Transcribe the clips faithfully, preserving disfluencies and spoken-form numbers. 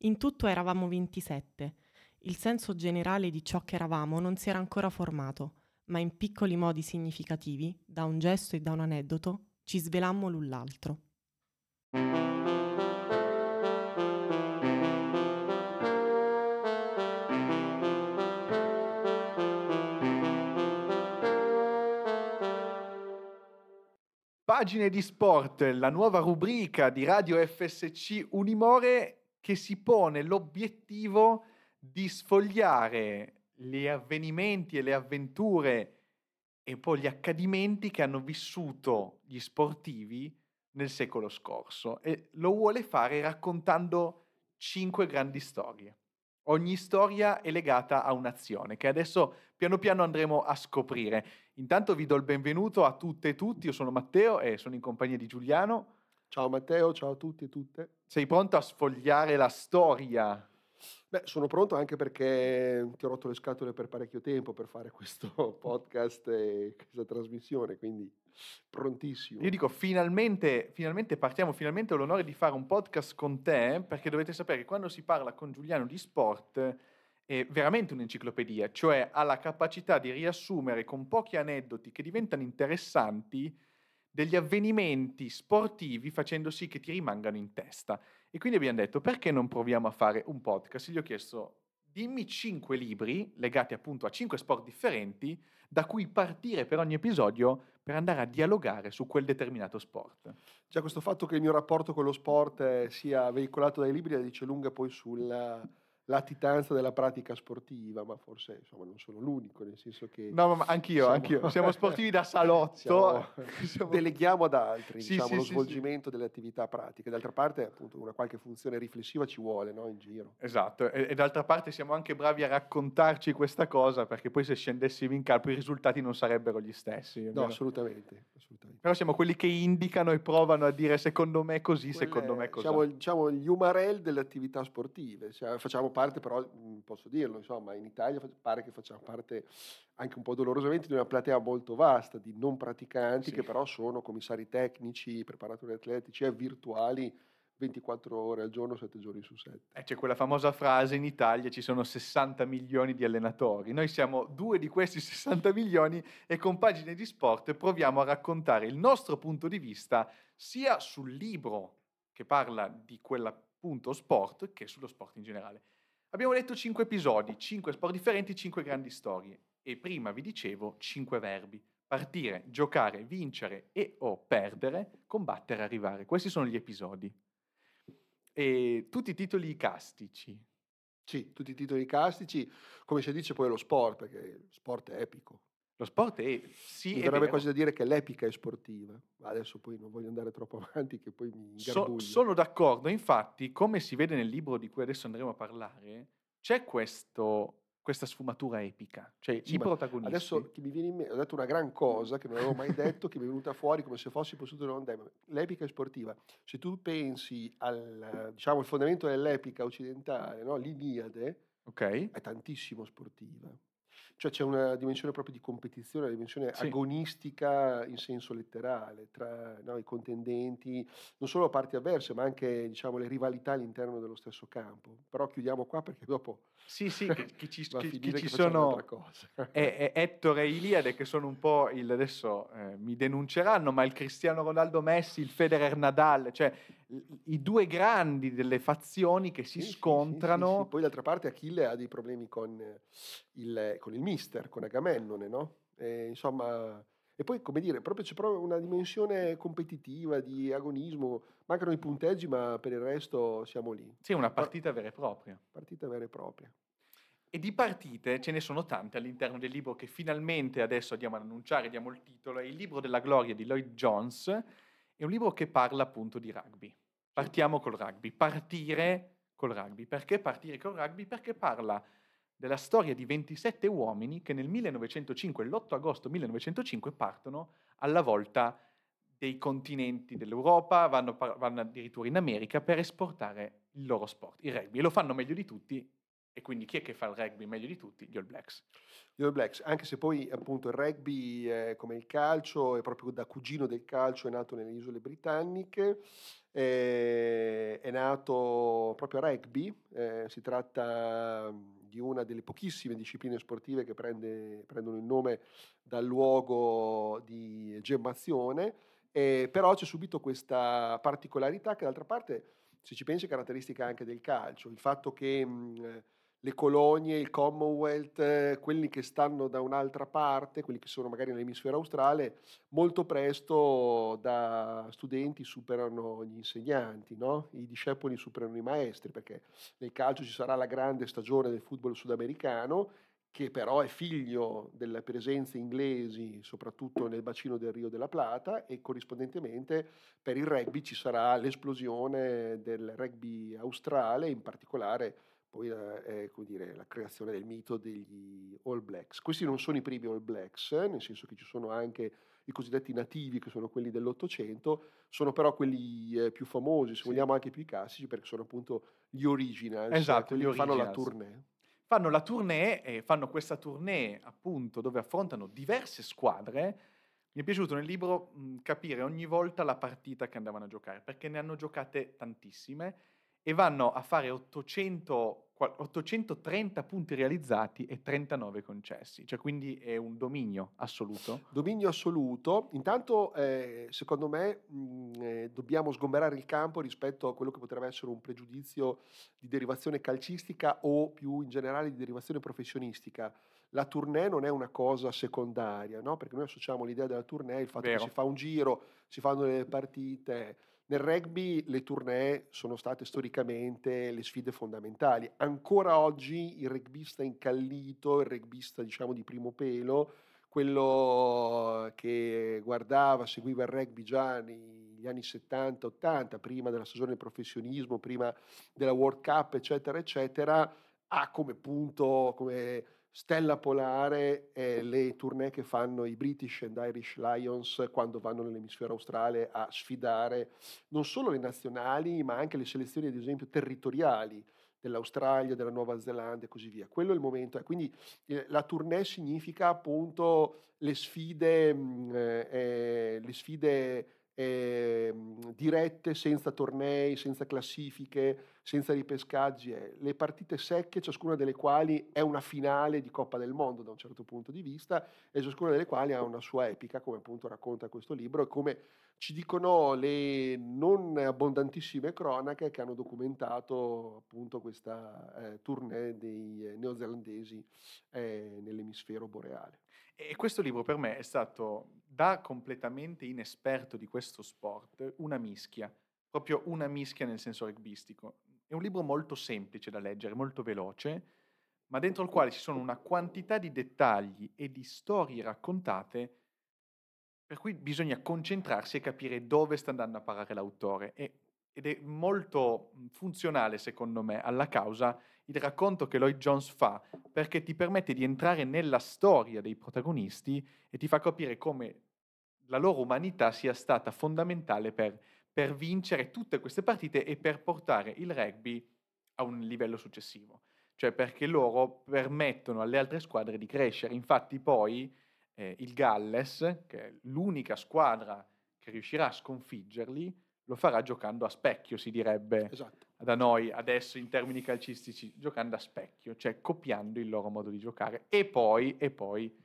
In tutto eravamo ventisette. Il senso generale di ciò che eravamo non si era ancora formato, ma in piccoli modi significativi, da un gesto e da un aneddoto, ci svelammo l'un l'altro. Pagine di Sport, la nuova rubrica di Radio F S C Unimore che si pone l'obiettivo di sfogliare gli avvenimenti e le avventure e poi gli accadimenti che hanno vissuto gli sportivi nel secolo scorso, e lo vuole fare raccontando cinque grandi storie. Ogni storia è legata a un'azione che adesso piano piano andremo a scoprire. Intanto vi do il benvenuto a tutte e tutti, io sono Matteo e sono in compagnia di Giuliano. Ciao Matteo, ciao a tutti e tutte. Sei pronto a sfogliare la storia? Beh, sono pronto anche perché ti ho rotto le scatole per parecchio tempo per fare questo podcast e questa trasmissione, quindi prontissimo. Io dico finalmente, finalmente partiamo, finalmente ho l'onore di fare un podcast con te, perché dovete sapere che quando si parla con Giuliano di sport è veramente un'enciclopedia, cioè ha la capacità di riassumere con pochi aneddoti che diventano interessanti degli avvenimenti sportivi, facendo sì che ti rimangano in testa. E quindi abbiamo detto, perché non proviamo a fare un podcast? Gli ho chiesto, dimmi cinque libri legati appunto a cinque sport differenti da cui partire per ogni episodio per andare a dialogare su quel determinato sport. Già questo fatto che il mio rapporto con lo sport sia veicolato dai libri la dice lunga poi sulla latitanza della pratica sportiva, ma forse insomma non sono l'unico, nel senso che... No, ma anch'io, siamo... anch'io. Siamo sportivi da salotto. Siamo... Siamo... Deleghiamo ad altri, sì, diciamo, sì, lo sì, svolgimento sì. delle attività pratiche. D'altra parte, appunto, una qualche funzione riflessiva ci vuole, no, in giro. Esatto, e, e d'altra parte siamo anche bravi a raccontarci questa cosa, perché poi se scendessimo in campo i risultati non sarebbero gli stessi. No, almeno... assolutamente, assolutamente. Però siamo quelli che indicano e provano a dire secondo me così, Quelle... secondo me così. Siamo, diciamo, gli umarell delle attività sportive, cioè, facciamo parte, però posso dirlo, insomma, in Italia pare che facciamo parte anche un po' dolorosamente di una platea molto vasta di non praticanti, sì, che però sono commissari tecnici, preparatori atletici e virtuali ventiquattro ore al giorno, sette giorni su sette. Eh, c'è quella famosa frase, in Italia ci sono sessanta milioni di allenatori, noi siamo due di questi sessanta milioni e con Pagine di Sport proviamo a raccontare il nostro punto di vista sia sul libro che parla di quella punto sport che sullo sport in generale. Abbiamo letto cinque episodi, cinque sport differenti, cinque grandi storie. E prima vi dicevo cinque verbi: partire, giocare, vincere e o perdere, combattere, arrivare. Questi sono gli episodi. E tutti i titoli castici. Sì, tutti i titoli castici, come si dice poi lo sport, perché lo sport è epico. Lo sport è... sì, mi verrebbe quasi da dire che l'epica è sportiva, ma adesso poi non voglio andare troppo avanti che poi mi ingarbuglio. So, sono d'accordo, infatti, come si vede nel libro di cui adesso andremo a parlare, c'è questo, questa sfumatura epica, cioè sì, i protagonisti. Adesso che mi viene in me- ho detto una gran cosa che non avevo mai detto, che mi è venuta fuori come se fossi possuto non andare. L'epica è sportiva. Se tu pensi al, diciamo, il fondamento dell'epica occidentale, no? L'Iliade, okay, è tantissimo sportiva. Cioè c'è una dimensione proprio di competizione, una dimensione, sì, agonistica in senso letterale, tra, no, i contendenti, non solo parti avverse, ma anche, diciamo, le rivalità all'interno dello stesso campo. Però chiudiamo qua perché dopo... Sì, sì, che, che ci, che, che che ci sono è, è Ettore e Iliade, che sono un po' il... adesso eh, mi denunceranno, ma il Cristiano Ronaldo Messi, il Federer Nadal, cioè i due grandi delle fazioni che si sì, scontrano. Sì, sì, sì, sì. Poi d'altra parte Achille ha dei problemi con il, con il mister, con Agamennone, no? E, insomma... E poi, come dire, proprio c'è proprio una dimensione competitiva, di agonismo, mancano i punteggi, ma per il resto siamo lì. Sì, una partita vera e propria. Partita vera e propria. E di partite ce ne sono tante all'interno del libro che finalmente adesso andiamo ad annunciare, diamo il titolo, è Il libro della gloria di Lloyd Jones, è un libro che parla appunto di rugby. Partiamo col rugby, partire col rugby. Perché partire col rugby? Perché parla della storia di ventisette uomini che nel millenovecentocinque, l'otto agosto millenovecentocinque, partono alla volta dei continenti dell'Europa, vanno, vanno addirittura in America per esportare il loro sport, il rugby, e lo fanno meglio di tutti. E quindi chi è che fa il rugby meglio di tutti? Gli All Blacks. Gli All Blacks, anche se poi appunto il rugby, eh, come il calcio, è proprio da cugino del calcio, è nato nelle isole britanniche, Eh, è nato proprio rugby, eh, si tratta di una delle pochissime discipline sportive che prende, prendono il nome dal luogo di gemmazione, eh, però c'è subito questa particolarità che d'altra parte, se ci pensi, è caratteristica anche del calcio, il fatto che mh, le colonie, il Commonwealth, quelli che stanno da un'altra parte, quelli che sono magari nell'emisfero australe, molto presto da studenti superano gli insegnanti, no? I discepoli superano i maestri, perché nel calcio ci sarà la grande stagione del football sudamericano, che però è figlio delle presenze inglesi, soprattutto nel bacino del Rio della Plata, e corrispondentemente per il rugby ci sarà l'esplosione del rugby australe, in particolare poi eh, come dire, la creazione del mito degli All Blacks. Questi non sono i primi All Blacks, eh, nel senso che ci sono anche i cosiddetti nativi, che sono quelli dell'Ottocento, sono però quelli eh, più famosi, se sì. vogliamo anche più classici, perché sono appunto gli Originals, esatto, quelli gli che originals. fanno la tournée. Fanno la tournée, e fanno questa tournée appunto dove affrontano diverse squadre. Mi è piaciuto nel libro mh, capire ogni volta la partita che andavano a giocare, perché ne hanno giocate tantissime, e vanno a fare ottocentotrenta punti realizzati e trentanove concessi, cioè quindi è un dominio assoluto. Dominio assoluto. Intanto, eh, secondo me, mh, eh, dobbiamo sgomberare il campo rispetto a quello che potrebbe essere un pregiudizio di derivazione calcistica o più in generale di derivazione professionistica. La tournée non è una cosa secondaria, no? Perché noi associamo l'idea della tournée, il fatto Vero. che si fa un giro, si fanno delle partite. Nel rugby le tournée sono state storicamente le sfide fondamentali. Ancora oggi il rugbista incallito, il rugbista diciamo di primo pelo, quello che guardava, seguiva il rugby già negli anni settanta ottanta, prima della stagione del professionismo, prima della World Cup, eccetera, eccetera, ha come punto, come stella polare eh, le tournée che fanno i British and Irish Lions quando vanno nell'emisfero australe a sfidare non solo le nazionali, ma anche le selezioni, ad esempio, territoriali dell'Australia, della Nuova Zelanda e così via. Quello è il momento. Eh. Quindi eh, la tournée significa appunto le sfide, mh, eh, le sfide eh, dirette, senza tornei, senza classifiche, senza ripescaggi, eh. le partite secche, ciascuna delle quali è una finale di Coppa del Mondo da un certo punto di vista, e ciascuna delle quali ha una sua epica, come appunto racconta questo libro e come ci dicono le non abbondantissime cronache che hanno documentato appunto questa eh, tournée dei neozelandesi eh, nell'emisfero boreale. E questo libro per me è stato, da completamente inesperto di questo sport, una mischia, proprio una mischia nel senso rugbistico. È un libro molto semplice da leggere, molto veloce, ma dentro il quale ci sono una quantità di dettagli e di storie raccontate, per cui bisogna concentrarsi e capire dove sta andando a parare l'autore. E, ed è molto funzionale, secondo me, alla causa il racconto che Lloyd Jones fa, perché ti permette di entrare nella storia dei protagonisti e ti fa capire come la loro umanità sia stata fondamentale per per vincere tutte queste partite e per portare il rugby a un livello successivo. Cioè perché loro permettono alle altre squadre di crescere. Infatti poi eh, il Galles, che è l'unica squadra che riuscirà a sconfiggerli, lo farà giocando a specchio, si direbbe esatto. da noi adesso in termini calcistici, giocando a specchio, cioè copiando il loro modo di giocare e poi, e poi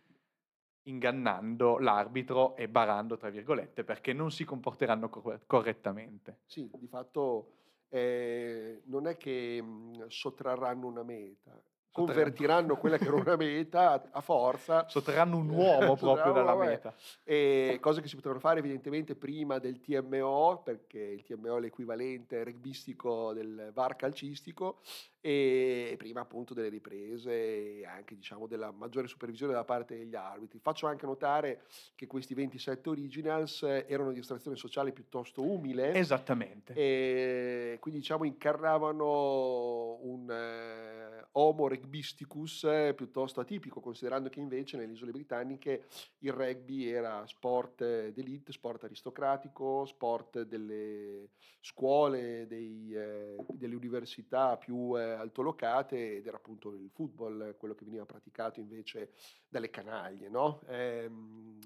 ingannando l'arbitro e barando, tra virgolette, perché non si comporteranno cor- correttamente. Sì, di fatto eh, non è che mh, sottrarranno una meta, sottrarranno. convertiranno quella che era una meta a, a forza. Sottrarranno un uomo proprio dalla vabbè. meta. E cose che si potevano fare evidentemente prima del T M O, perché il T M O è l'equivalente rugbistico del V A R calcistico, e prima appunto delle riprese e anche diciamo della maggiore supervisione da parte degli arbitri. Faccio anche notare che questi ventisette originals erano di estrazione sociale piuttosto umile, esattamente, e quindi diciamo incarnavano un eh, homo rugbysticus eh, piuttosto atipico, considerando che invece nelle isole britanniche il rugby era sport eh, d'élite, sport aristocratico, sport delle scuole, dei, eh, delle università più eh, altolocate, ed era appunto il football quello che veniva praticato invece dalle canaglie, no? ehm,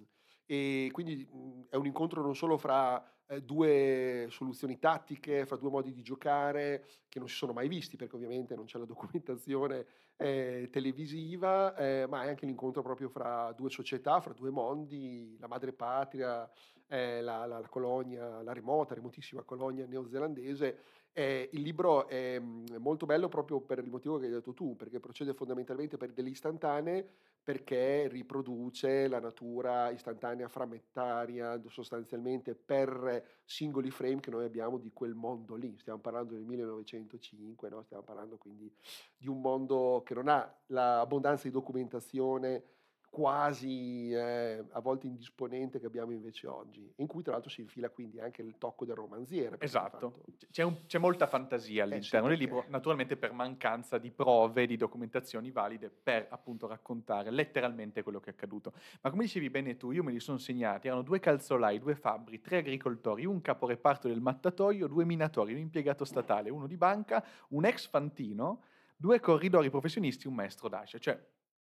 e quindi mh, è un incontro non solo fra eh, due soluzioni tattiche, fra due modi di giocare che non si sono mai visti, perché ovviamente non c'è la documentazione eh, televisiva, eh, ma è anche l'incontro proprio fra due società, fra due mondi, la madre patria, eh, la, la, la colonia, la remota, remotissima colonia neozelandese. Eh, il libro è molto bello proprio per il motivo che hai detto tu, perché procede fondamentalmente per delle istantanee, perché riproduce la natura istantanea frammentaria sostanzialmente per singoli frame che noi abbiamo di quel mondo lì. Stiamo parlando del millenovecentocinque, no? Stiamo parlando quindi di un mondo che non ha l'abbondanza di documentazione quasi eh, a volte indisponente che abbiamo invece oggi, in cui tra l'altro si infila quindi anche il tocco del romanziere. Esatto, c'è, un, c'è molta fantasia all'interno eh, sì, del libro, naturalmente per mancanza di prove, di documentazioni valide per appunto raccontare letteralmente quello che è accaduto. Ma come dicevi bene tu, io me li sono segnati, erano due calzolai, due fabbri, tre agricoltori, un caporeparto del mattatoio, due minatori, un impiegato statale, uno di banca, un ex fantino, due corridori professionisti, un maestro d'ascia. Cioè,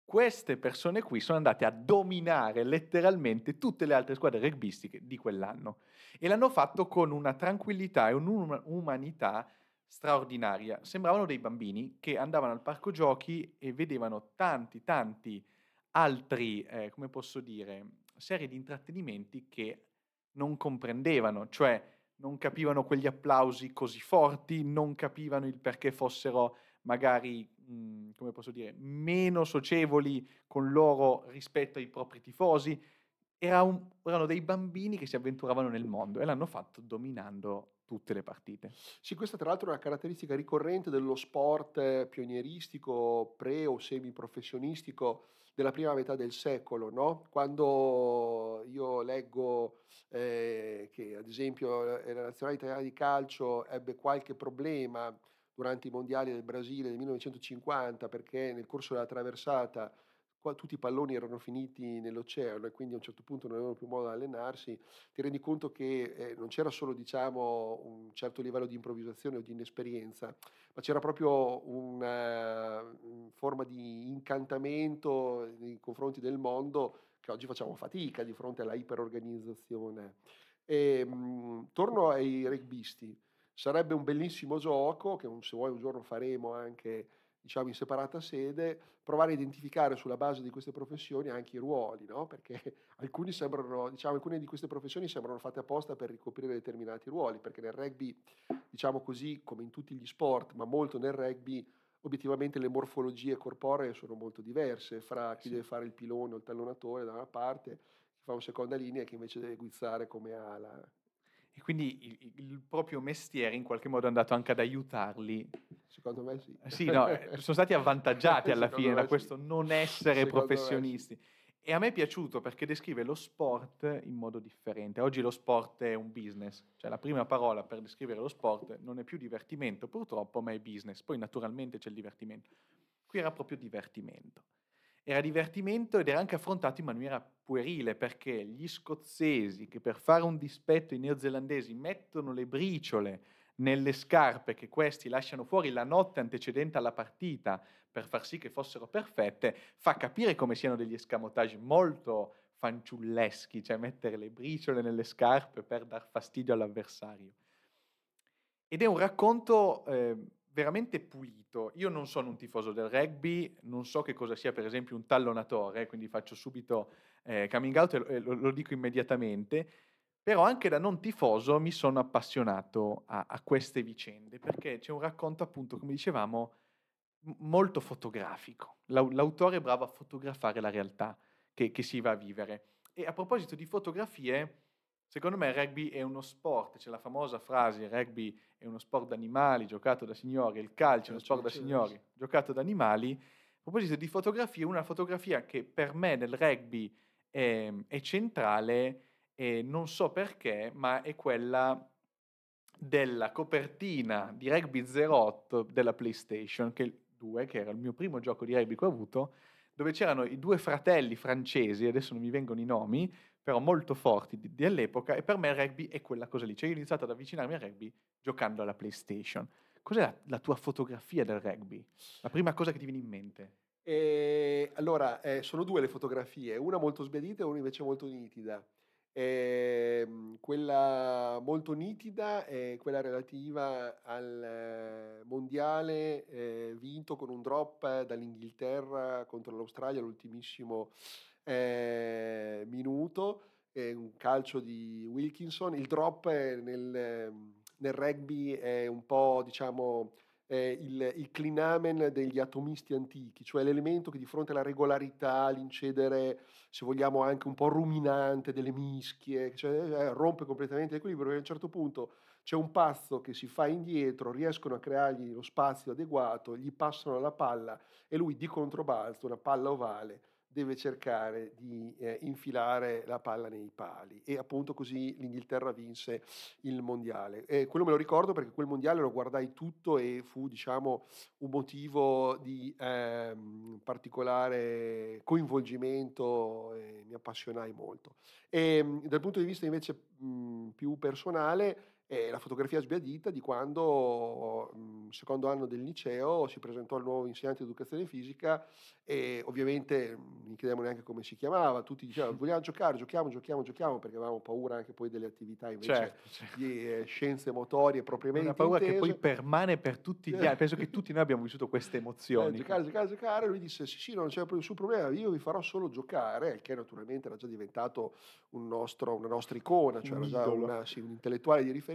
queste persone qui sono andate a dominare letteralmente tutte le altre squadre rugbyistiche di quell'anno e l'hanno fatto con una tranquillità e un'umanità straordinaria. Sembravano dei bambini che andavano al parco giochi e vedevano tanti, tanti altri, eh, come posso dire, serie di intrattenimenti che non comprendevano, cioè non capivano quegli applausi così forti, non capivano il perché fossero magari, mh, come posso dire, meno socievoli con loro rispetto ai propri tifosi. Era un, erano dei bambini che si avventuravano nel mondo e l'hanno fatto dominando tutte le partite. Sì, questa tra l'altro è una caratteristica ricorrente dello sport pionieristico, pre o semiprofessionistico della prima metà del secolo, no? Quando io leggo eh, che ad esempio la nazionale italiana di calcio ebbe qualche problema durante i mondiali del Brasile del millenovecentocinquanta, perché nel corso della traversata qua tutti i palloni erano finiti nell'oceano e quindi a un certo punto non avevano più modo di allenarsi, ti rendi conto che eh, non c'era solo, diciamo, un certo livello di improvvisazione o di inesperienza, ma c'era proprio una, una forma di incantamento nei confronti del mondo che oggi facciamo fatica di fronte alla iperorganizzazione. E, mh, torno ai rugbyisti. Sarebbe un bellissimo gioco, che se vuoi un giorno faremo anche, diciamo, in separata sede, provare a identificare sulla base di queste professioni anche i ruoli, no? Perché alcuni sembrano, diciamo, alcune di queste professioni sembrano fatte apposta per ricoprire determinati ruoli, perché nel rugby, diciamo così, come in tutti gli sport, ma molto nel rugby, obiettivamente le morfologie corporee sono molto diverse, fra chi sì. deve fare il pilone o il tallonatore da una parte, chi fa una seconda linea e chi invece deve guizzare come ala. E quindi il, il proprio mestiere in qualche modo è andato anche ad aiutarli. Secondo me sì. Sì, no, sono stati avvantaggiati alla fine da questo sì. non essere Secondo professionisti. Sì. E a me è piaciuto perché descrive lo sport in modo differente. Oggi lo sport è un business. Cioè la prima parola per descrivere lo sport non è più divertimento, purtroppo, ma è business. Poi naturalmente c'è il divertimento. Qui era proprio divertimento. Era divertimento ed era anche affrontato in maniera puerile, perché gli scozzesi, che per fare un dispetto ai neozelandesi mettono le briciole nelle scarpe che questi lasciano fuori la notte antecedente alla partita per far sì che fossero perfette, fa capire come siano degli escamotage molto fanciulleschi, cioè mettere le briciole nelle scarpe per dar fastidio all'avversario. Ed è un racconto... Eh, veramente pulito. Io non sono un tifoso del rugby, non so che cosa sia per esempio un tallonatore, quindi faccio subito eh, coming out e lo, lo dico immediatamente, però anche da non tifoso mi sono appassionato a, a queste vicende, perché c'è un racconto appunto, come dicevamo, molto fotografico. L'autore è bravo a fotografare la realtà che, che si va a vivere. E a proposito di fotografie, secondo me il rugby è uno sport, c'è la famosa frase, il rugby è uno sport da animali giocato da signori, il calcio è uno sport da signori giocato da animali. A proposito di fotografie, una fotografia che per me nel rugby è, è centrale, e non so perché, ma è quella della copertina di Rugby zero otto della PlayStation due, che era il mio primo gioco di rugby che ho avuto, dove c'erano i due fratelli francesi, adesso non mi vengono i nomi, però molto forti di, di all'epoca, e per me il rugby è quella cosa lì. Cioè io ho iniziato ad avvicinarmi al rugby giocando alla PlayStation. Cos'è la, la tua fotografia del rugby? La prima cosa che ti viene in mente? E allora, eh, sono due le fotografie, una molto sbiadita e una invece molto nitida. E quella molto nitida è quella relativa al mondiale eh, vinto con un drop dall'Inghilterra contro l'Australia all'ultimissimo eh, minuto, è un calcio di Wilkinson. Il drop nel, nel rugby è un po', diciamo, eh, il, il clinamen degli atomisti antichi, cioè l'elemento che di fronte alla regolarità, all'incedere, se vogliamo anche un po' ruminante delle mischie, cioè, rompe completamente l'equilibrio, perché a un certo punto c'è un pazzo che si fa indietro, riescono a creargli lo spazio adeguato, gli passano la palla e lui di controbalzo, una palla ovale, deve cercare di eh, infilare la palla nei pali, e appunto così l'Inghilterra vinse il mondiale. E quello me lo ricordo perché quel mondiale lo guardai tutto e fu, diciamo, un motivo di ehm, particolare coinvolgimento, e mi appassionai molto. E dal punto di vista invece mh, più personale, è la fotografia sbiadita di quando, secondo anno del liceo, si presentò il nuovo insegnante di educazione fisica e ovviamente non chiedevamo neanche come si chiamava, tutti dicevano vogliamo giocare, giochiamo, giochiamo, giochiamo, perché avevamo paura anche poi delle attività invece, certo, certo, di eh, scienze motorie propriamente. Una paura intesa, che poi permane per tutti gli anni, penso che tutti noi abbiamo vissuto queste emozioni. Eh, giocare, giocare, giocare, lui disse sì sì, non c'è nessun problema, io vi farò solo giocare, il che naturalmente era già diventato un nostro, una nostra icona, cioè un era già una, sì, un intellettuale di riferimento.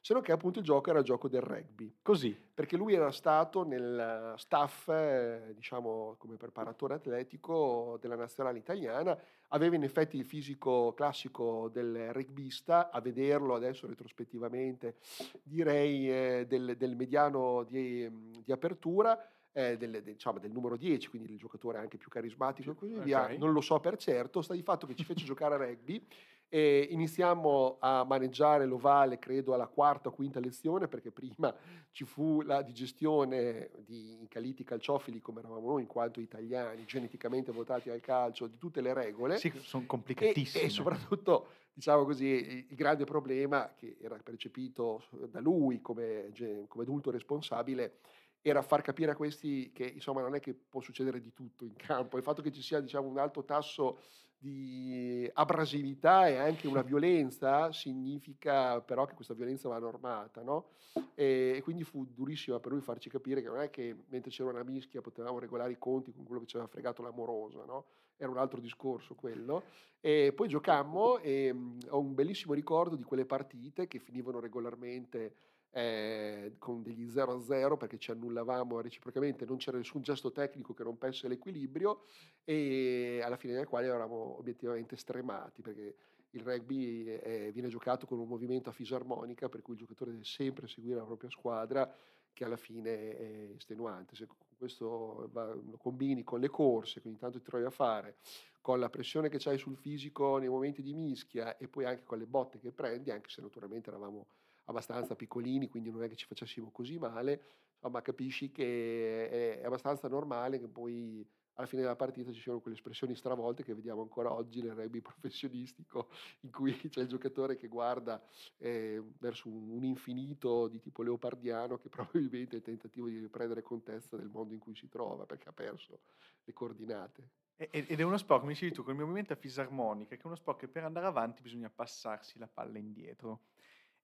Se non che appunto il gioco era il gioco del rugby, così, perché lui era stato nel staff, eh, diciamo, come preparatore atletico della nazionale italiana, aveva in effetti il fisico classico del rugbista, a vederlo adesso retrospettivamente direi eh, del, del mediano di, di apertura, Eh, del, diciamo, del numero dieci, quindi del giocatore anche più carismatico e così via, okay. Non lo so per certo, sta di fatto che ci fece giocare a rugby e iniziamo a maneggiare l'ovale credo alla quarta o quinta lezione, perché prima ci fu la digestione di incaliti calciofili come eravamo noi in quanto italiani geneticamente votati al calcio, di tutte le regole, sì, sono complicatissime, e, e soprattutto, diciamo così, il grande problema che era percepito da lui come, come adulto responsabile era far capire a questi che insomma non è che può succedere di tutto in campo, il fatto che ci sia, diciamo, un alto tasso di abrasività e anche una violenza significa però che questa violenza va normata, no? E quindi fu durissima per lui farci capire che non è che mentre c'era una mischia potevamo regolare i conti con quello che ci aveva fregato l'amorosa, no? Era un altro discorso quello. E poi giocammo e ho un bellissimo ricordo di quelle partite che finivano regolarmente Eh, con degli zero a zero perché ci annullavamo reciprocamente, non c'era nessun gesto tecnico che rompesse l'equilibrio, e alla fine del quale eravamo obiettivamente stremati, perché il rugby eh, viene giocato con un movimento a fisarmonica, per cui il giocatore deve sempre seguire la propria squadra, che alla fine è estenuante. Se questo va, lo combini con le corse, quindi tanto ti trovi a fare, con la pressione che c'hai sul fisico nei momenti di mischia e poi anche con le botte che prendi, anche se naturalmente eravamo abbastanza piccolini, quindi non è che ci facessimo così male, ma capisci che è abbastanza normale che poi alla fine della partita ci siano quelle espressioni stravolte che vediamo ancora oggi nel rugby professionistico, in cui c'è il giocatore che guarda eh, verso un infinito di tipo leopardiano, che probabilmente è il tentativo di riprendere contezza del mondo in cui si trova, perché ha perso le coordinate. Ed è uno sport, come dicevi tu, con il movimento a fisarmonica, che è uno sport che per andare avanti bisogna passarsi la palla indietro.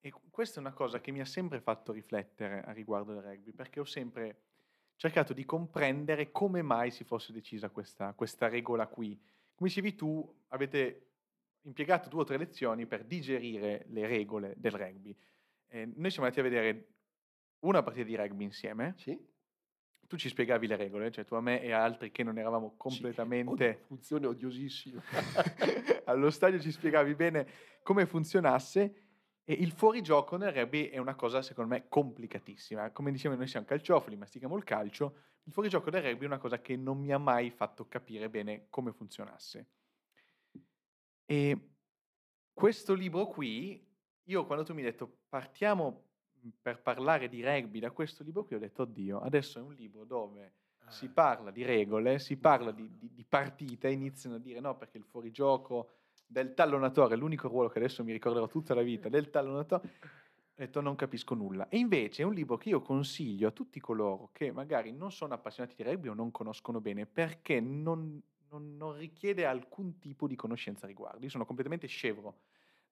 E questa è una cosa che mi ha sempre fatto riflettere a riguardo del rugby, perché ho sempre cercato di comprendere come mai si fosse decisa questa, questa regola qui. Come dicevi tu, avete impiegato due o tre lezioni per digerire le regole del rugby. Eh, noi siamo andati a vedere una partita di rugby insieme. Sì. Tu ci spiegavi le regole, cioè tu a me e a altri che non eravamo completamente... Sì, funzione odiosissima. Allo stadio ci spiegavi bene come funzionasse. E il fuorigioco nel rugby è una cosa, secondo me, complicatissima. Come dicevamo, noi siamo calciofili, mastichiamo il calcio. Il fuorigioco nel rugby è una cosa che non mi ha mai fatto capire bene come funzionasse. E questo libro qui, io quando tu mi hai detto partiamo per parlare di rugby da questo libro qui, ho detto oddio, adesso è un libro dove ah. si parla di regole, si parla di, di, di partite, iniziano a dire no perché il fuorigioco... del tallonatore, l'unico ruolo che adesso mi ricorderò tutta la vita, del tallonatore, ho detto non capisco nulla. E invece è un libro che io consiglio a tutti coloro che magari non sono appassionati di rugby o non conoscono bene, perché non, non, non richiede alcun tipo di conoscenza a riguardo. Io sono completamente scevro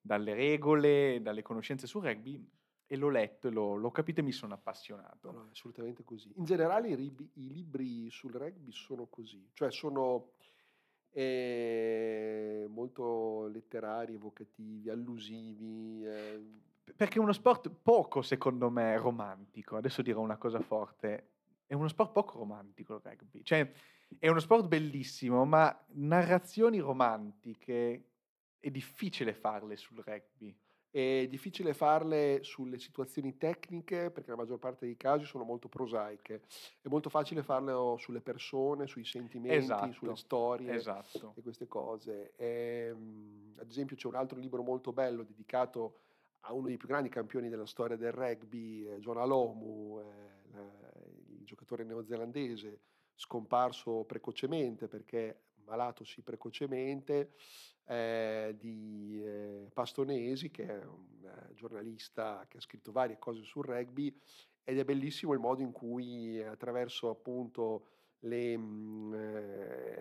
dalle regole, dalle conoscenze sul rugby, e l'ho letto, l'ho, l'ho capito e mi sono appassionato. No, no, assolutamente così. In generale i, rib- i libri sul rugby sono così, cioè sono... Eh, molto letterari, evocativi, allusivi. Eh. Perché è uno sport poco, secondo me, romantico. Adesso dirò una cosa forte. È uno sport poco romantico il rugby. Cioè, è uno sport bellissimo, ma narrazioni romantiche è difficile farle sul rugby. È difficile farle sulle situazioni tecniche, perché la maggior parte dei casi sono molto prosaiche. È molto facile farle sulle persone, sui sentimenti, esatto, sulle storie, esatto, e queste cose. E, ad esempio, c'è un altro libro molto bello dedicato a uno dei più grandi campioni della storia del rugby, Jonah Lomu, il giocatore neozelandese, scomparso precocemente perché malatosi precocemente, eh, di eh, Pastonesi, che è un eh, giornalista che ha scritto varie cose sul rugby, ed è bellissimo il modo in cui attraverso appunto le, mh,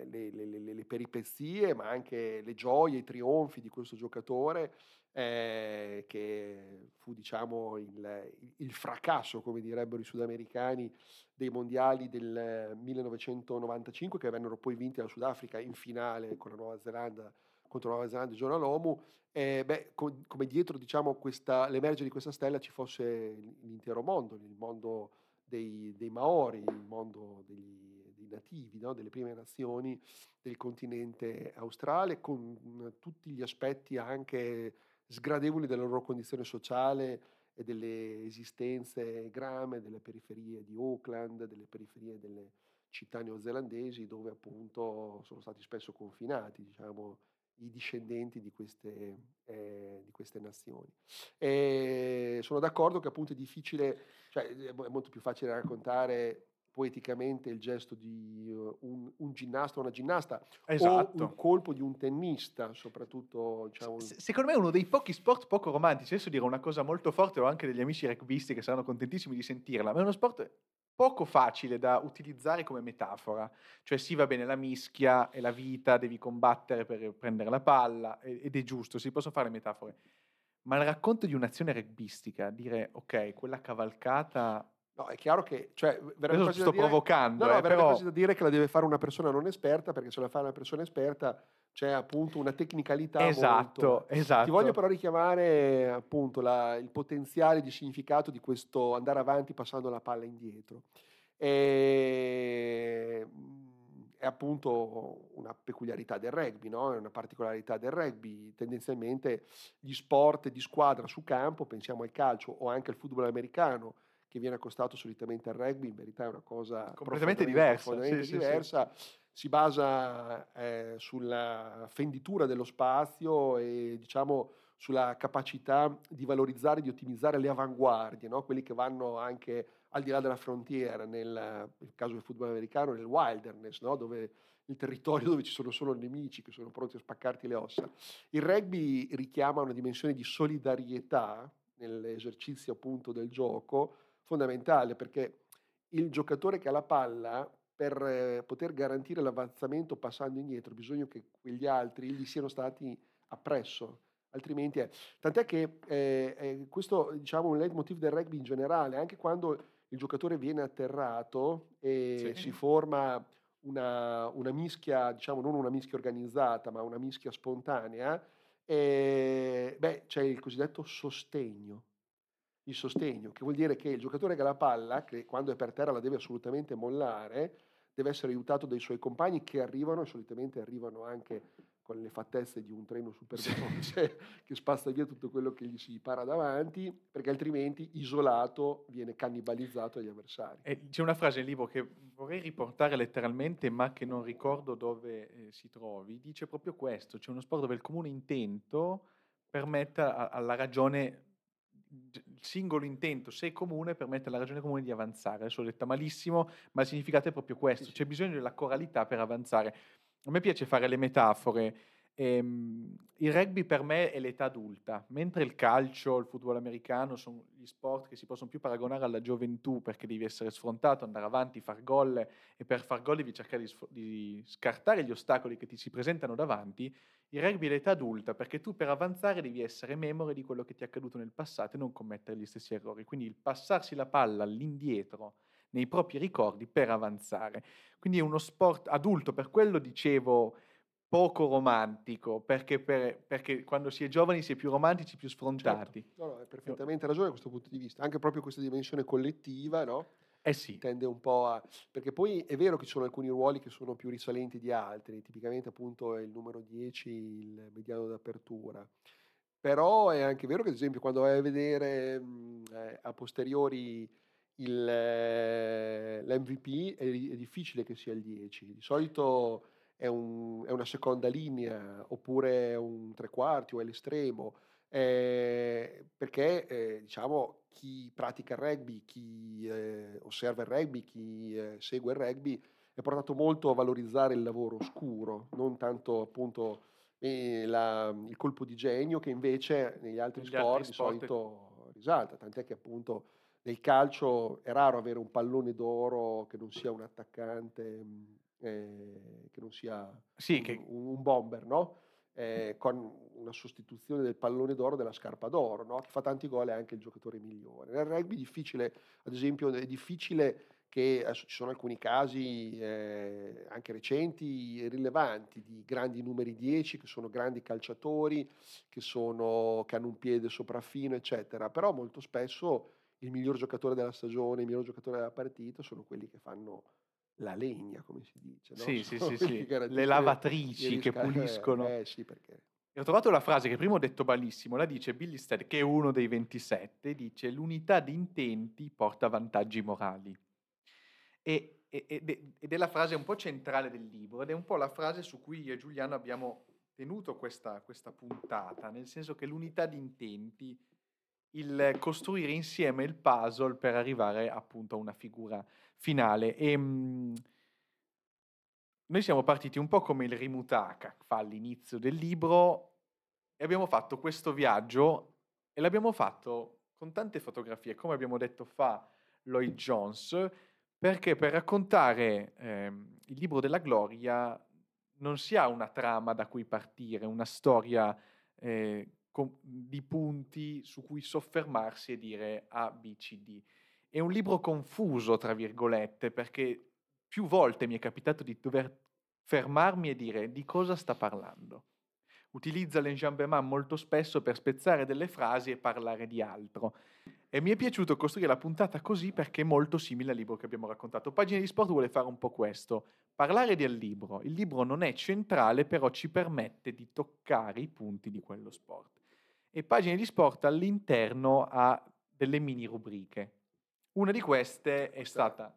le, le, le, le peripezie, ma anche le gioie, i trionfi di questo giocatore, eh, che fu diciamo il, il fracasso, come direbbero i sudamericani, dei mondiali del millenovecentonovantacinque, che vennero poi vinti dal Sudafrica in finale con la Nuova Zelanda, contro la Nuova Zelanda di Jonah Lomu. Eh, beh, com- come dietro diciamo questa, l'emergere di questa stella ci fosse l'intero mondo, il mondo dei, dei Maori, il mondo degli, dei nativi, no? Delle prime nazioni del continente australe, con tutti gli aspetti anche sgradevoli della loro condizione sociale e delle esistenze grame delle periferie di Auckland, delle periferie delle città neozelandesi, dove appunto sono stati spesso confinati, diciamo, i discendenti di queste, eh, di queste nazioni. E sono d'accordo che appunto è difficile, cioè è molto più facile raccontare poeticamente il gesto di un, un ginnasta o una ginnasta, esatto, o un colpo di un tennista, soprattutto. Diciamo... Se, secondo me è uno dei pochi sport poco romantici. Adesso dirò una cosa molto forte, ho anche degli amici rugbisti che saranno contentissimi di sentirla, ma è uno sport poco facile da utilizzare come metafora. Cioè sì, va bene, la mischia è la vita, devi combattere per prendere la palla, ed è giusto, si possono fare metafore, ma il racconto di un'azione rugbistica, dire ok, quella cavalcata... No, è chiaro che... Cioè, veramente sto dire, provocando. No, no, eh, verrebbe però... quasi da dire che la deve fare una persona non esperta, perché se la fa una persona esperta c'è appunto una tecnicalità, esatto, molto... Esatto. Ti voglio però richiamare appunto la, il potenziale di significato di questo andare avanti passando la palla indietro. E... è appunto una peculiarità del rugby, no? È una particolarità del rugby. Tendenzialmente gli sport di squadra su campo, pensiamo al calcio o anche al football americano, che viene accostato solitamente al rugby, in verità è una cosa completamente diversa, completamente sì, diversa. Sì, sì. Si basa eh, sulla fenditura dello spazio e diciamo sulla capacità di valorizzare, di ottimizzare le avanguardie, no? Quelli che vanno anche al di là della frontiera, nel, nel caso del football americano, nel wilderness, no? Dove il territorio dove ci sono solo nemici che sono pronti a spaccarti le ossa. Il rugby richiama una dimensione di solidarietà nell'esercizio appunto del gioco, fondamentale, perché il giocatore che ha la palla, per eh, poter garantire l'avanzamento passando indietro, bisogna che quegli altri gli siano stati appresso, altrimenti è. Tant'è che eh, eh, questo diciamo è un leitmotiv del rugby in generale, anche quando il giocatore viene atterrato e sì, si forma una, una mischia, diciamo non una mischia organizzata, ma una mischia spontanea, eh, beh, c'è il cosiddetto sostegno. Il sostegno, che vuol dire che il giocatore che ha la palla, che quando è per terra la deve assolutamente mollare, deve essere aiutato dai suoi compagni che arrivano, e solitamente arrivano anche con le fattezze di un treno super veloce che spazza via tutto quello che gli si para davanti, perché altrimenti isolato viene cannibalizzato dagli avversari. E c'è una frase nel libro che vorrei riportare letteralmente, ma che non ricordo dove eh, si trovi, dice proprio questo: c'è uno sport dove il comune intento permette a- alla ragione... il singolo intento, se comune, permette alla ragione comune di avanzare. Adesso l'ho detta malissimo, ma il significato è proprio questo, c'è bisogno della coralità per avanzare. A me piace fare le metafore Ehm, il rugby per me è l'età adulta, mentre il calcio, il football americano sono gli sport che si possono più paragonare alla gioventù, perché devi essere sfrontato, andare avanti, far gol, e per far gol devi cercare di, sf- di scartare gli ostacoli che ti si presentano davanti. Il rugby è l'età adulta, perché tu per avanzare devi essere memore di quello che ti è accaduto nel passato e non commettere gli stessi errori, quindi il passarsi la palla all'indietro nei propri ricordi per avanzare, quindi è uno sport adulto, per quello dicevo poco romantico, perché, per, perché quando si è giovani si è più romantici, più sfrontati. Certo. No, no, hai perfettamente ragione da questo punto di vista, anche proprio questa dimensione collettiva, no? Eh sì. Tende un po' a... Perché poi è vero che ci sono alcuni ruoli che sono più risalenti di altri, tipicamente appunto il numero dieci, il mediano d'apertura, però è anche vero che ad esempio quando vai a vedere eh, a posteriori il, eh, l'M V P è, è difficile che sia il dieci, di solito... È, un, è una seconda linea, oppure è un tre quarti o è l'estremo, eh, perché eh, diciamo chi pratica il rugby, chi eh, osserva il rugby, chi eh, segue il rugby è portato molto a valorizzare il lavoro scuro, non tanto appunto eh, la, il colpo di genio che invece negli altri negli sport altri di sport solito è... risalta, tant'è che appunto nel calcio è raro avere un pallone d'oro che non sia un attaccante, Eh, che non sia sì, un, che... un bomber, no? Eh, con una sostituzione del pallone d'oro della scarpa d'oro, no? Che fa tanti gol è anche il giocatore migliore. Nel rugby è difficile, ad esempio è difficile che adesso, ci sono alcuni casi eh, anche recenti e rilevanti di grandi numeri dieci che sono grandi calciatori che, sono, che hanno un piede sopraffino eccetera, però molto spesso il miglior giocatore della stagione, il miglior giocatore della partita sono quelli che fanno la legna, come si dice, no? Sì, sì, sì, sì. Le lavatrici che puliscono. Eh, sì, perché... Ho trovato la frase che prima ho detto malissimo, la dice Billy Stead, che è uno dei ventisette, dice l'unità di intenti porta vantaggi morali. E, e, ed, ed è la frase un po' centrale del libro, ed è un po' la frase su cui io e Giuliano abbiamo tenuto questa, questa puntata, nel senso che l'unità di intenti, il costruire insieme il puzzle per arrivare appunto a una figura finale. E, mh, noi siamo partiti un po' come il Rimutaka fa all'inizio del libro e abbiamo fatto questo viaggio e l'abbiamo fatto con tante fotografie, come abbiamo detto fa Lloyd Jones, perché per raccontare eh, il libro della gloria non si ha una trama da cui partire, una storia eh, di punti su cui soffermarsi e dire A, B, C, D. È un libro confuso, tra virgolette, perché più volte mi è capitato di dover fermarmi e dire di cosa sta parlando. Utilizza l'enjambement molto spesso per spezzare delle frasi e parlare di altro. E mi è piaciuto costruire la puntata così perché è molto simile al libro che abbiamo raccontato. Pagine di Sport vuole fare un po' questo, parlare del libro. Il libro non è centrale, però ci permette di toccare i punti di quello sport. E Pagine di Sport all'interno ha delle mini rubriche. Una di queste è stata...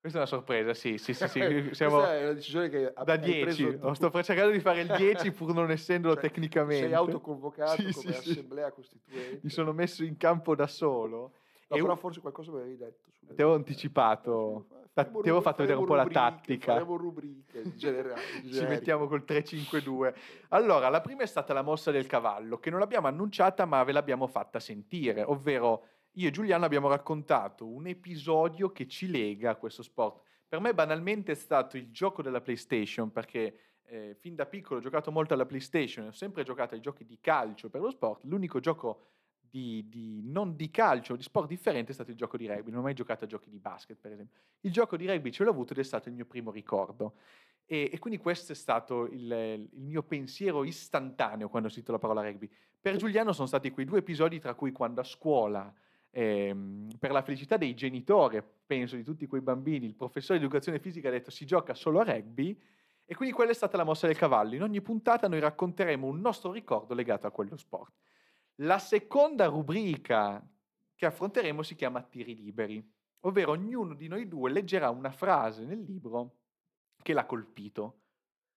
Questa è una sorpresa, sì, sì, sì, sì. Siamo è una decisione che da dieci, sto cercando di fare il dieci pur non essendolo, cioè, tecnicamente. Sei autoconvocato sì, come sì, assemblea sì. costituente. Mi sono messo in campo da solo. No, e però un... forse qualcosa mi avevi detto. Ti avevo anticipato, ti avevo fatto vedere un po' rubriche, la tattica. Faremo rubriche generali. Ci mettiamo col tre cinque due. Allora, la prima è stata la mossa del cavallo, che non l'abbiamo annunciata ma ve l'abbiamo fatta sentire, ovvero... Io e Giuliano abbiamo raccontato un episodio che ci lega a questo sport. Per me banalmente è stato il gioco della PlayStation, perché eh, fin da piccolo ho giocato molto alla PlayStation, ho sempre giocato ai giochi di calcio per lo sport. L'unico gioco di, di, non di calcio, di sport differente, è stato il gioco di rugby. Non ho mai giocato a giochi di basket, per esempio. Il gioco di rugby ce l'ho avuto ed è stato il mio primo ricordo. E, e quindi questo è stato il, il mio pensiero istantaneo quando ho sentito la parola rugby. Per Giuliano sono stati quei due episodi, tra cui quando a scuola... Eh, per la felicità dei genitori, penso, di tutti quei bambini, il professore di educazione fisica ha detto si gioca solo a rugby, e quindi quella è stata la mossa del cavallo. In ogni puntata noi racconteremo un nostro ricordo legato a quello sport. La seconda rubrica che affronteremo si chiama Tiri liberi, ovvero ognuno di noi due leggerà una frase nel libro che l'ha colpito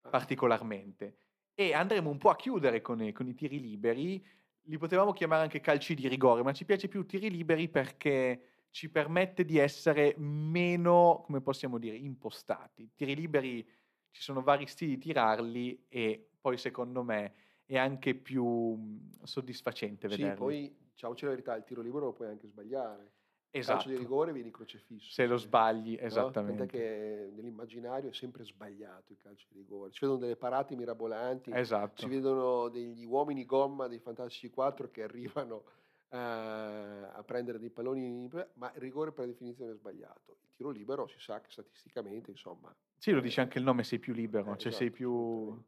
particolarmente, e andremo un po' a chiudere con, con i tiri liberi. Li potevamo chiamare anche calci di rigore, ma ci piace più tiri liberi perché ci permette di essere meno, come possiamo dire, impostati. Tiri liberi ci sono vari stili di tirarli e poi secondo me è anche più soddisfacente vederli. Sì, poi diciamoci la verità, il tiro libero lo puoi anche sbagliare. Esatto. Calcio di rigore vieni crocefisso. Se lo sbagli, no? Esattamente. Perché nell'immaginario è sempre sbagliato il calcio di rigore. Ci vedono delle parate mirabolanti, esatto. Ci vedono degli uomini gomma dei Fantastici quattro che arrivano a, a prendere dei palloni, ma il rigore per definizione è sbagliato. Il tiro libero si sa che statisticamente, insomma... Sì, lo eh, dice anche il nome, sei più libero, eh, cioè esatto, sei più...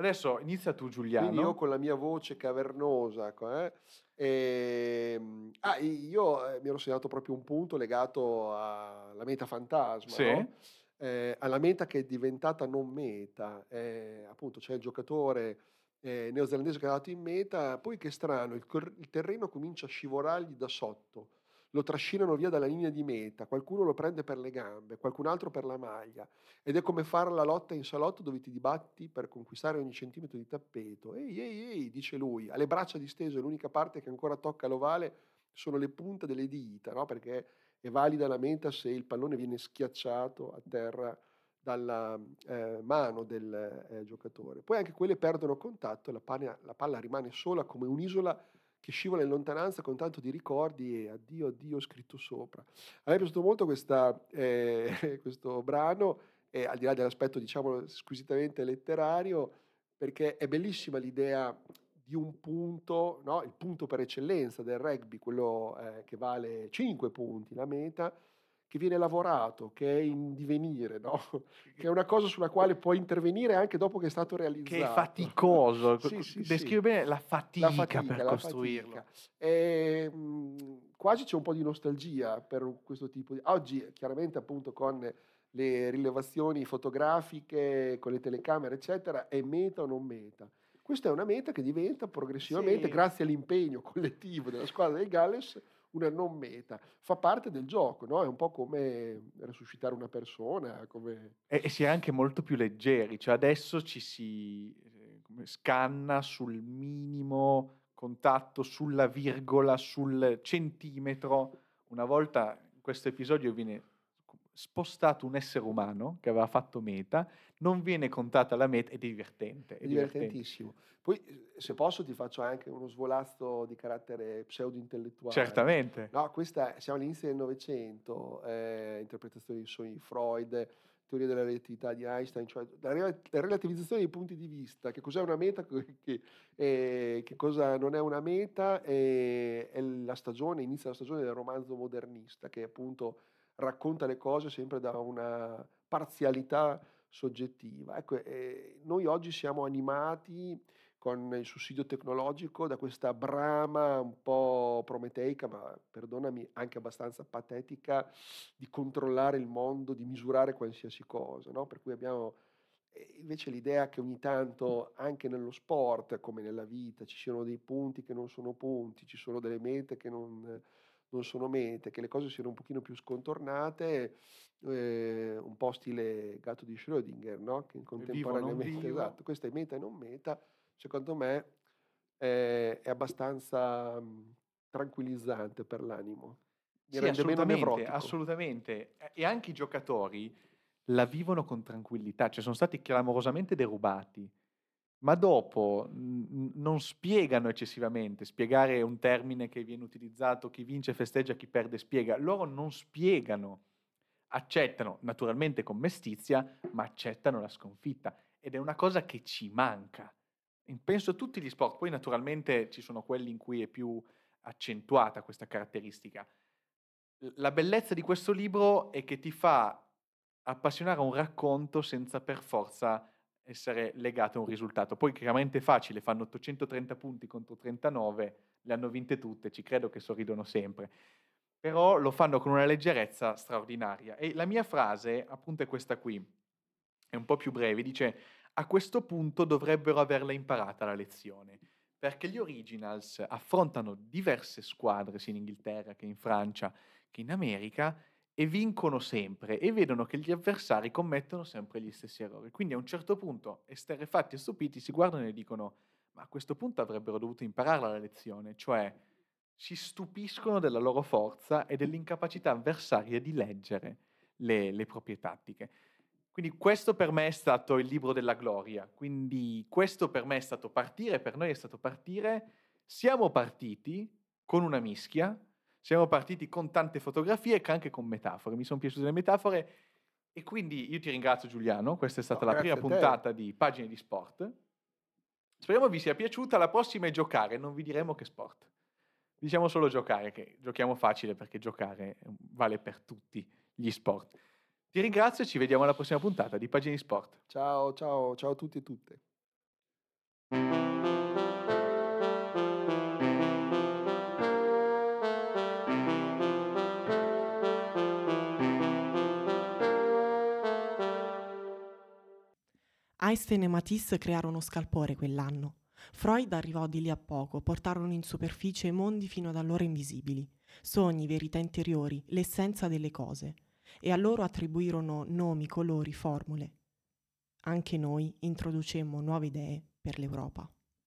Adesso inizia tu, Giuliano. Quindi io con la mia voce cavernosa... Eh, e, ah, io mi ero segnato proprio un punto legato alla meta fantasma, sì. No? Eh, alla meta che è diventata non meta. Eh, appunto c'è il giocatore eh, neozelandese che è andato in meta, poi che strano, il, cor- il terreno comincia a scivolargli da sotto, lo trascinano via dalla linea di meta, qualcuno lo prende per le gambe, qualcun altro per la maglia, ed è come fare la lotta in salotto dove ti dibatti per conquistare ogni centimetro di tappeto. Ehi, ehi, ehi, dice lui, ha le braccia distese, l'unica parte che ancora tocca l'ovale sono le punte delle dita, no? Perché è valida la meta se il pallone viene schiacciato a terra dalla eh, mano del eh, giocatore. Poi anche quelle perdono contatto e la palla, la palla rimane sola come un'isola che scivola in lontananza con tanto di ricordi e addio, addio scritto sopra. A me è piaciuto molto questa, eh, questo brano, eh, al di là dell'aspetto, diciamo, squisitamente letterario, perché è bellissima l'idea di un punto, no? Il punto per eccellenza del rugby, quello eh, che vale cinque punti, la meta, che viene lavorato, che è in divenire, no? Che è una cosa sulla quale puoi intervenire anche dopo che è stato realizzato. Che è faticoso. Sì, sì, descrive sì. Bene la fatica, la fatica per la costruirlo. Fatica. E, mh, quasi c'è un po' di nostalgia per questo tipo di... Oggi, chiaramente, appunto, con le rilevazioni fotografiche, con le telecamere, eccetera, è meta o non meta. Questa è una meta che diventa progressivamente, sì. Grazie all'impegno collettivo della squadra del Galles, una non meta, fa parte del gioco, no? È un po' come resuscitare una persona, come... e, e si è anche molto più leggeri, cioè adesso ci si eh, come scanna sul minimo contatto, sulla virgola, sul centimetro. Una volta in questo episodio viene spostato un essere umano che aveva fatto meta, non viene contata la meta, è divertente, è divertentissimo. Poi, se posso, ti faccio anche uno svolazzo di carattere pseudo-intellettuale. Certamente. No, questa, siamo all'inizio del Novecento, eh, interpretazioni dei sogni di Freud, teoria della relatività di Einstein, cioè la, re- la relativizzazione dei punti di vista, che cos'è una meta, che, eh, che cosa non è una meta, eh, è la stagione, inizia la stagione del romanzo modernista, che appunto racconta le cose sempre da una parzialità soggettiva. Ecco, eh, noi oggi siamo animati con il sussidio tecnologico da questa brama un po' prometeica, ma perdonami, anche abbastanza patetica, di controllare il mondo, di misurare qualsiasi cosa, no? Per cui abbiamo eh, invece l'idea che ogni tanto anche nello sport, come nella vita, ci siano dei punti che non sono punti, ci sono delle mete che non... non sono mete, che le cose siano un pochino più scontornate, eh, un po' stile gatto di Schrödinger, no? Che contemporaneamente, vivo, esatto, questa è meta e non meta, secondo me eh, è abbastanza mh, tranquillizzante per l'animo. Mi sì, rende meno nevrotico. Assolutamente, e anche i giocatori la vivono con tranquillità, cioè sono stati clamorosamente derubati, ma dopo n- non spiegano eccessivamente. Spiegare è un termine che viene utilizzato, chi vince festeggia, chi perde spiega. Loro non spiegano, accettano, naturalmente con mestizia, ma accettano la sconfitta, ed è una cosa che ci manca. Penso a tutti gli sport, poi naturalmente ci sono quelli in cui è più accentuata questa caratteristica. La bellezza di questo libro è che ti fa appassionare a un racconto senza per forza essere legato a un risultato. Poi chiaramente è facile, fanno ottocentotrenta punti contro trentanove, le hanno vinte tutte, ci credo che sorridono sempre, però lo fanno con una leggerezza straordinaria. E la mia frase appunto è questa qui, è un po' più breve, dice: a questo punto dovrebbero averla imparata la lezione, perché gli Originals affrontano diverse squadre sia in Inghilterra che in Francia che in America e vincono sempre, e vedono che gli avversari commettono sempre gli stessi errori. Quindi a un certo punto, esterrefatti e stupiti, si guardano e dicono: ma a questo punto avrebbero dovuto impararla la lezione, cioè si stupiscono della loro forza e dell'incapacità avversaria di leggere le, le proprie tattiche. Quindi questo per me è stato il libro della gloria, quindi questo per me è stato partire, per noi è stato partire, siamo partiti con una mischia, siamo partiti con tante fotografie e anche con metafore, mi sono piaciute le metafore e quindi io ti ringrazio Giuliano, questa è stata no, la prima puntata di Pagine di Sport, speriamo vi sia piaciuta, la prossima è giocare, non vi diremo che sport, diciamo solo giocare, che giochiamo facile perché giocare vale per tutti gli sport. Ti ringrazio e ci vediamo alla prossima puntata di Pagine di Sport. Ciao, ciao, ciao a tutti e tutte. Einstein e Matisse crearono scalpore quell'anno. Freud arrivò di lì a poco, portarono in superficie mondi fino ad allora invisibili, sogni, verità interiori, l'essenza delle cose. E a loro attribuirono nomi, colori, formule. Anche noi introducemmo nuove idee per l'Europa.